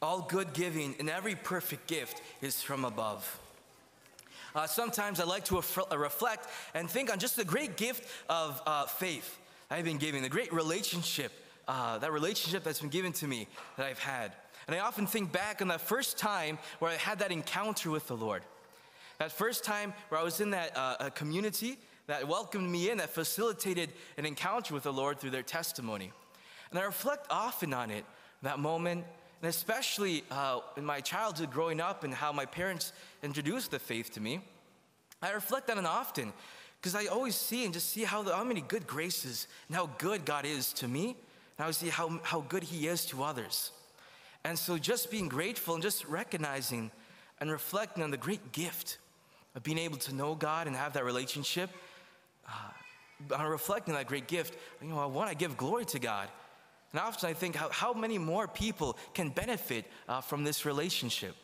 All good giving and every perfect gift is from above. Sometimes I like to reflect and think on just the great gift of faith I've been given, the great relationship, that relationship that's been given to me that I've had. And I often think back on that first time where I had that encounter with the Lord. That first time where I was in that community that welcomed me in, that facilitated an encounter with the Lord through their testimony. And I reflect often on it, that moment, and especially in my childhood growing up and how my parents introduced the faith to me. I reflect on it often because I always see and just see how many good graces and how good God is to me, and I always see how good He is to others. And so just being grateful and just recognizing and reflecting on the great gift of being able to know God and have that relationship, reflecting on that great gift, you know, I want to give glory to God. And often I think how many more people can benefit from this relationship.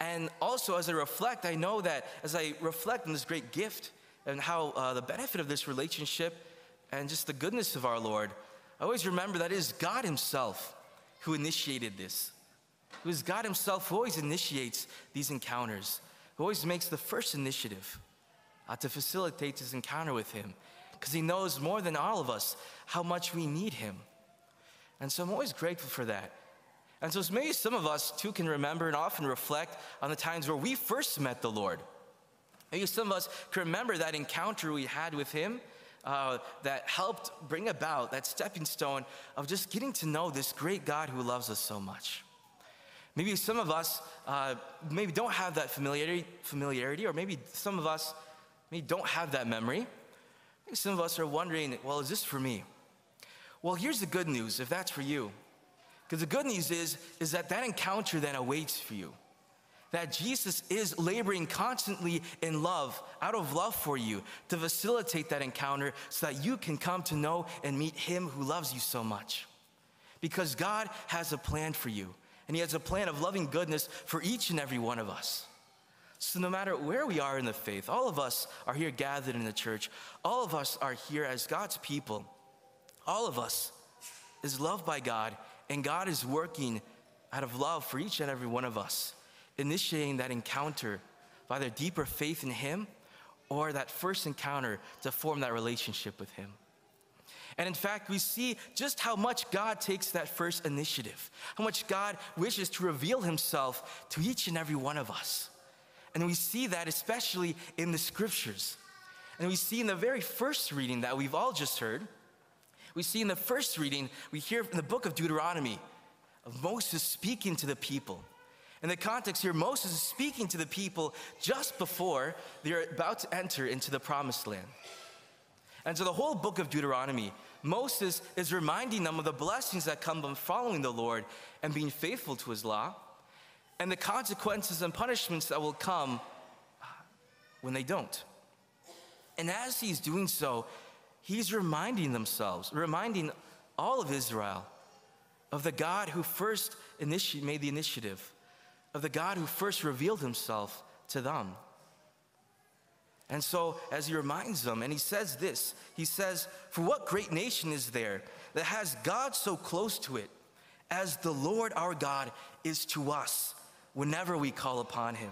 And also as I reflect, I know that as I reflect on this great gift and how the benefit of this relationship and just the goodness of our Lord, I always remember that it is God Himself who initiated this. It was God Himself who always initiates these encounters, who always makes the first initiative to facilitate this encounter with Him, because He knows more than all of us how much we need Him. And so I'm always grateful for that. And so maybe some of us too can remember and often reflect on the times where we first met the Lord. Maybe some of us can remember that encounter we had with Him that helped bring about that stepping stone of just getting to know this great God who loves us so much. Maybe some of us maybe don't have that familiarity, or maybe some of us maybe don't have that memory. Maybe some of us are wondering, well, is this for me? Well, here's the good news, if that's for you. Because the good news is that encounter then awaits for you. That Jesus is laboring constantly in love, out of love for you, to facilitate that encounter so that you can come to know and meet Him who loves you so much. Because God has a plan for you, and He has a plan of loving goodness for each and every one of us. So no matter where we are in the faith, all of us are here gathered in the church. All of us are here as God's people. All of us is loved by God, and God is working out of love for each and every one of us, initiating that encounter by their deeper faith in Him or that first encounter to form that relationship with Him. And in fact, we see just how much God takes that first initiative, how much God wishes to reveal Himself to each and every one of us. And we see that especially in the Scriptures. And we see in the very first reading that we've all just heard, we hear in the book of Deuteronomy of Moses speaking to the people. In the context here, Moses is speaking to the people just before they're about to enter into the promised land. And so the whole book of Deuteronomy, Moses is reminding them of the blessings that come from following the Lord and being faithful to His law, and the consequences and punishments that will come when they don't. And as he's doing so, he's reminding all of Israel of the God who first made the initiative, of the God who first revealed Himself to them. And so as he reminds them, and he says this, he says, "For what great nation is there that has God so close to it as the Lord our God is to us whenever we call upon Him?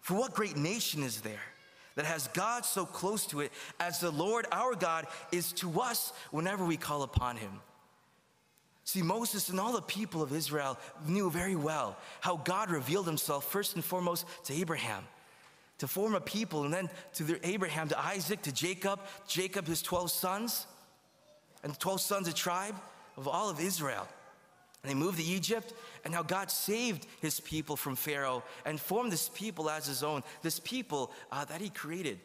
For what great nation is there that has God so close to it as the Lord our God is to us whenever we call upon Him?" See, Moses and all the people of Israel knew very well how God revealed Himself first and foremost to Abraham, to form a people, and then to Abraham, to Isaac, to Jacob, his 12 sons, and the 12 sons, a tribe of all of Israel. And they moved to Egypt, and how God saved His people from Pharaoh and formed this people as His own, this people that He created,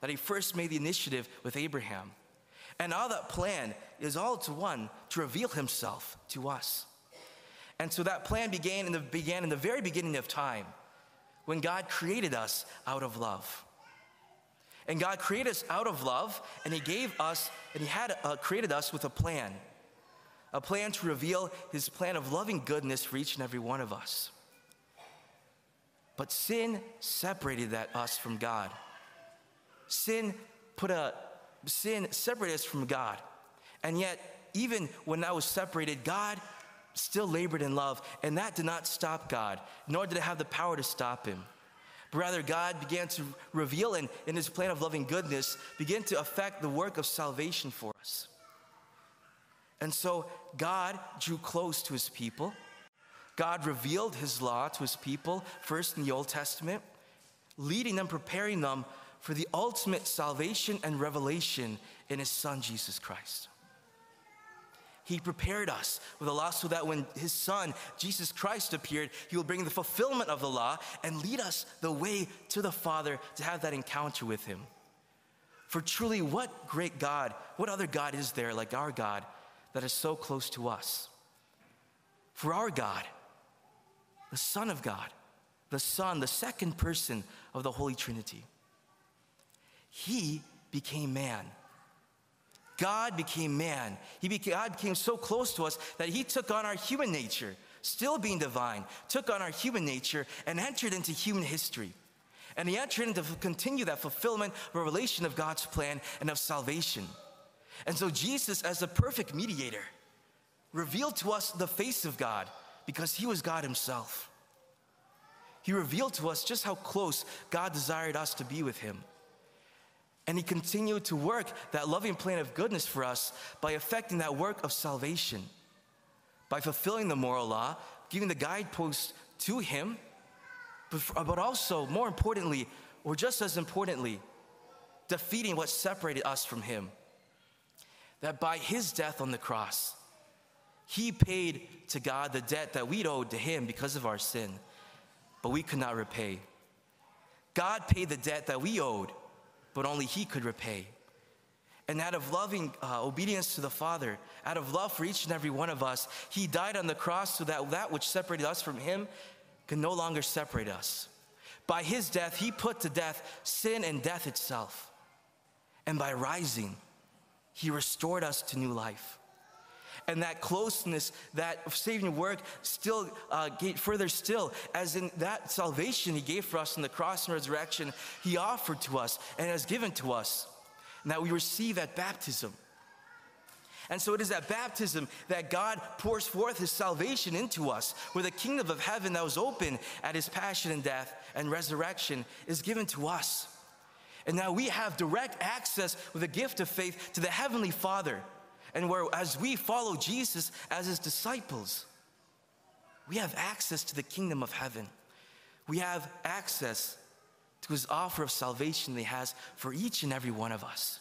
that He first made the initiative with Abraham. And all that plan is all to one, to reveal Himself to us. And so that plan began in the very beginning of time, when God created us out of love. And God created us out of love, and He gave us, and He had created us with a plan. A plan to reveal His plan of loving goodness for each and every one of us. But sin separated us from God. Sin separated us from God. And yet, even when I was separated, God still labored in love, and that did not stop God, nor did it have the power to stop him. But rather, God began to reveal and in his plan of loving goodness, begin to affect the work of salvation for us. And so God drew close to his people. God revealed his law to his people, first in the Old Testament, leading them, preparing them for the ultimate salvation and revelation in his son, Jesus Christ. He prepared us with the law so that when his son, Jesus Christ, appeared, he will bring the fulfillment of the law and lead us the way to the Father to have that encounter with him. For truly, what great God, what other God is there like our God that is so close to us? For our God, the Son of God, the Son, the second person of the Holy Trinity, he became man. God became man. God became so close to us that he took on our human nature, still being divine, took on our human nature and entered into human history. And he entered into continue that fulfillment, revelation of God's plan and of salvation. And so Jesus, as the perfect mediator, revealed to us the face of God because he was God himself. He revealed to us just how close God desired us to be with him. And he continued to work that loving plan of goodness for us by effecting that work of salvation, by fulfilling the moral law, giving the guidepost to him, but also, more importantly, or just as importantly, defeating what separated us from him. That by his death on the cross, he paid to God the debt that we'd owed to him because of our sin, but we could not repay. God paid the debt that we owed, but only he could repay. And out of loving obedience to the Father, out of love for each and every one of us, he died on the cross so that that which separated us from him can no longer separate us. By his death, he put to death sin and death itself. And by rising, he restored us to new life. And that closeness, that saving work still further still, as in that salvation he gave for us in the cross and resurrection, he offered to us and has given to us, and that we receive at baptism. And so it is at baptism that God pours forth his salvation into us, where the kingdom of heaven that was open at his passion and death and resurrection is given to us. And now we have direct access with the gift of faith to the heavenly Father. And where as we follow Jesus as his disciples, we have access to the kingdom of heaven. We have access to his offer of salvation that he has for each and every one of us.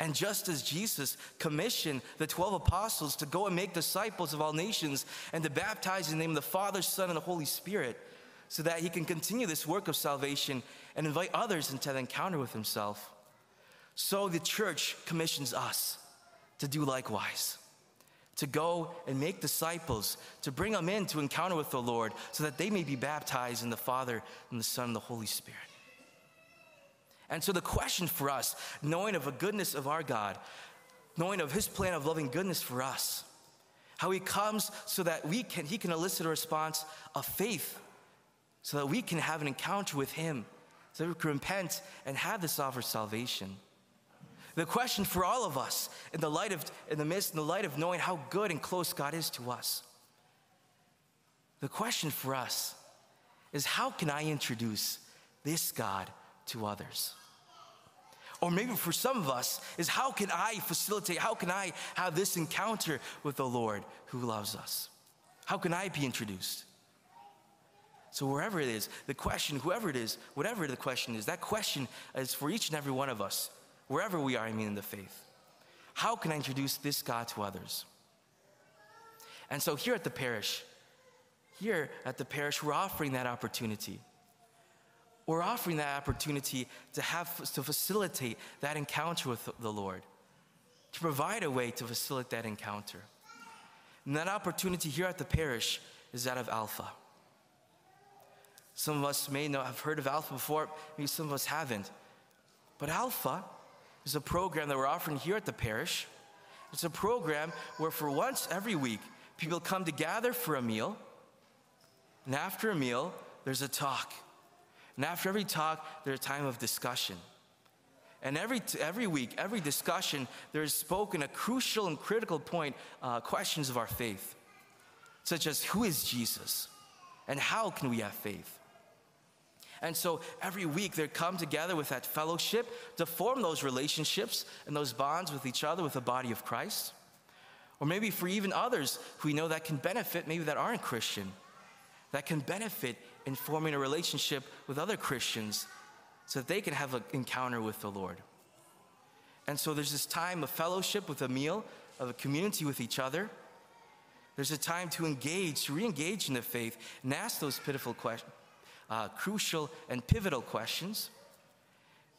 And just as Jesus commissioned the 12 apostles to go and make disciples of all nations and to baptize in the name of the Father, Son, and the Holy Spirit, so that he can continue this work of salvation and invite others into that encounter with himself, so the church commissions us to do likewise, to go and make disciples, to bring them in to encounter with the Lord so that they may be baptized in the Father and the Son and the Holy Spirit. And so the question for us, knowing of the goodness of our God, knowing of his plan of loving goodness for us, how he comes so that he can elicit a response of faith so that we can have an encounter with him, so that we can repent and have this offer of salvation. The question for all of us in the light of knowing how good and close God is to us. The question for us is, how can I introduce this God to others? Or maybe for some of us is, how can I facilitate, how can I have this encounter with the Lord who loves us? How can I be introduced? So wherever it is, the question, whoever it is, whatever the question is, that question is for each and every one of us. Wherever we are, in the faith. How can I introduce this God to others? And so here at the parish, we're offering that opportunity. We're offering that opportunity to facilitate that encounter with the Lord, to provide a way to facilitate that encounter. And that opportunity here at the parish is that of Alpha. Some of us may not have heard of Alpha before, maybe some of us haven't. But Alpha, it's a program that we're offering here at the parish. It's a program where for once every week, people come to gather for a meal. And after a meal, there's a talk. And after every talk, there's a time of discussion. And every week, every discussion, there is spoken a crucial and critical point, questions of our faith, such as who is Jesus and how can we have faith? And so every week they come together with that fellowship to form those relationships and those bonds with each other, with the body of Christ. Or maybe for even others who we know that can benefit, maybe that aren't Christian, that can benefit in forming a relationship with other Christians so that they can have an encounter with the Lord. And so there's this time of fellowship with a meal, of a community with each other. There's a time to engage, to re-engage in the faith and ask those pitiful questions, crucial and pivotal questions.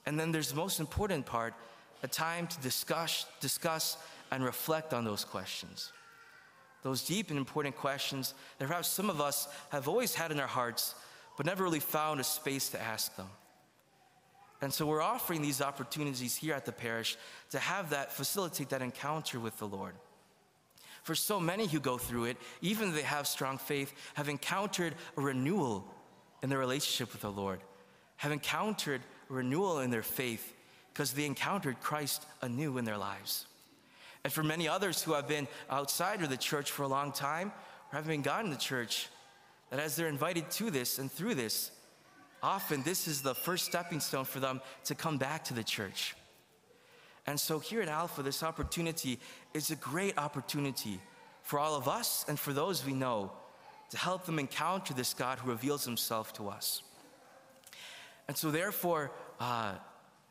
And then there's the most important part, a time to discuss and reflect on those questions, those deep and important questions that perhaps some of us have always had in our hearts but never really found a space to ask them. And so we're offering these opportunities here at the parish to have that, facilitate that encounter with the Lord. For so many who go through it, even if they have strong faith, have encountered a renewal in their relationship with the Lord, have encountered a renewal in their faith because they encountered Christ anew in their lives. And for many others who have been outside of the church for a long time, or haven't been gone to church, that as they're invited to this and through this, often this is the first stepping stone for them to come back to the church. And so here at Alpha, this opportunity is a great opportunity for all of us and for those we know to help them encounter this God who reveals himself to us. And so therefore,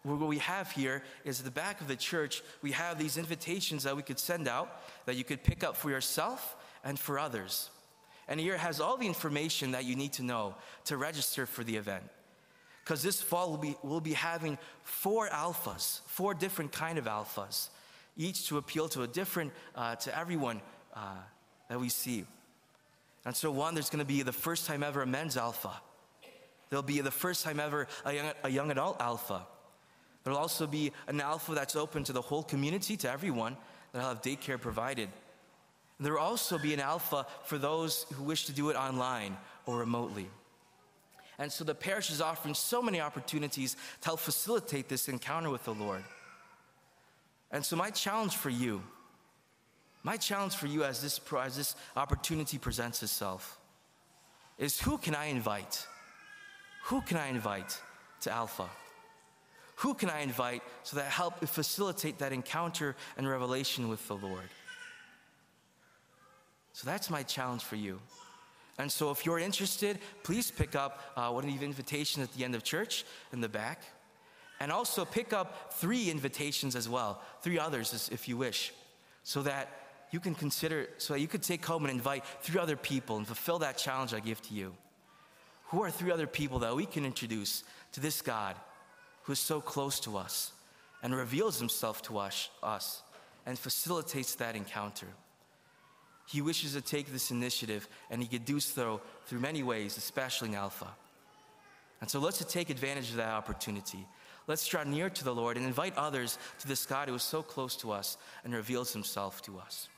what we have here is at the back of the church, we have these invitations that we could send out that you could pick up for yourself and for others. And here it has all the information that you need to know to register for the event. Because this fall we'll be having 4 alphas, 4 different kind of alphas, each to appeal to a different, to everyone that we see. And so one, there's going to be the first time ever a men's alpha. There'll be the first time ever a young adult alpha. There'll also be an alpha that's open to the whole community, to everyone, that'll have daycare provided. And there'll also be an alpha for those who wish to do it online or remotely. And so the parish is offering so many opportunities to help facilitate this encounter with the Lord. And so my challenge for you as this opportunity presents itself is, who can I invite? Who can I invite to Alpha? Who can I invite so that I help facilitate that encounter and revelation with the Lord? So that's my challenge for you. And so if you're interested, please pick up one of the invitations at the end of church in the back. And also pick up 3 invitations as well, 3 others if you wish, so that you could take home and invite 3 other people and fulfill that challenge I give to you. Who are 3 other people that we can introduce to this God who is so close to us and reveals himself to us and facilitates that encounter? He wishes to take this initiative, and he could do so through many ways, especially in Alpha. And so let's take advantage of that opportunity. Let's draw near to the Lord and invite others to this God who is so close to us and reveals himself to us.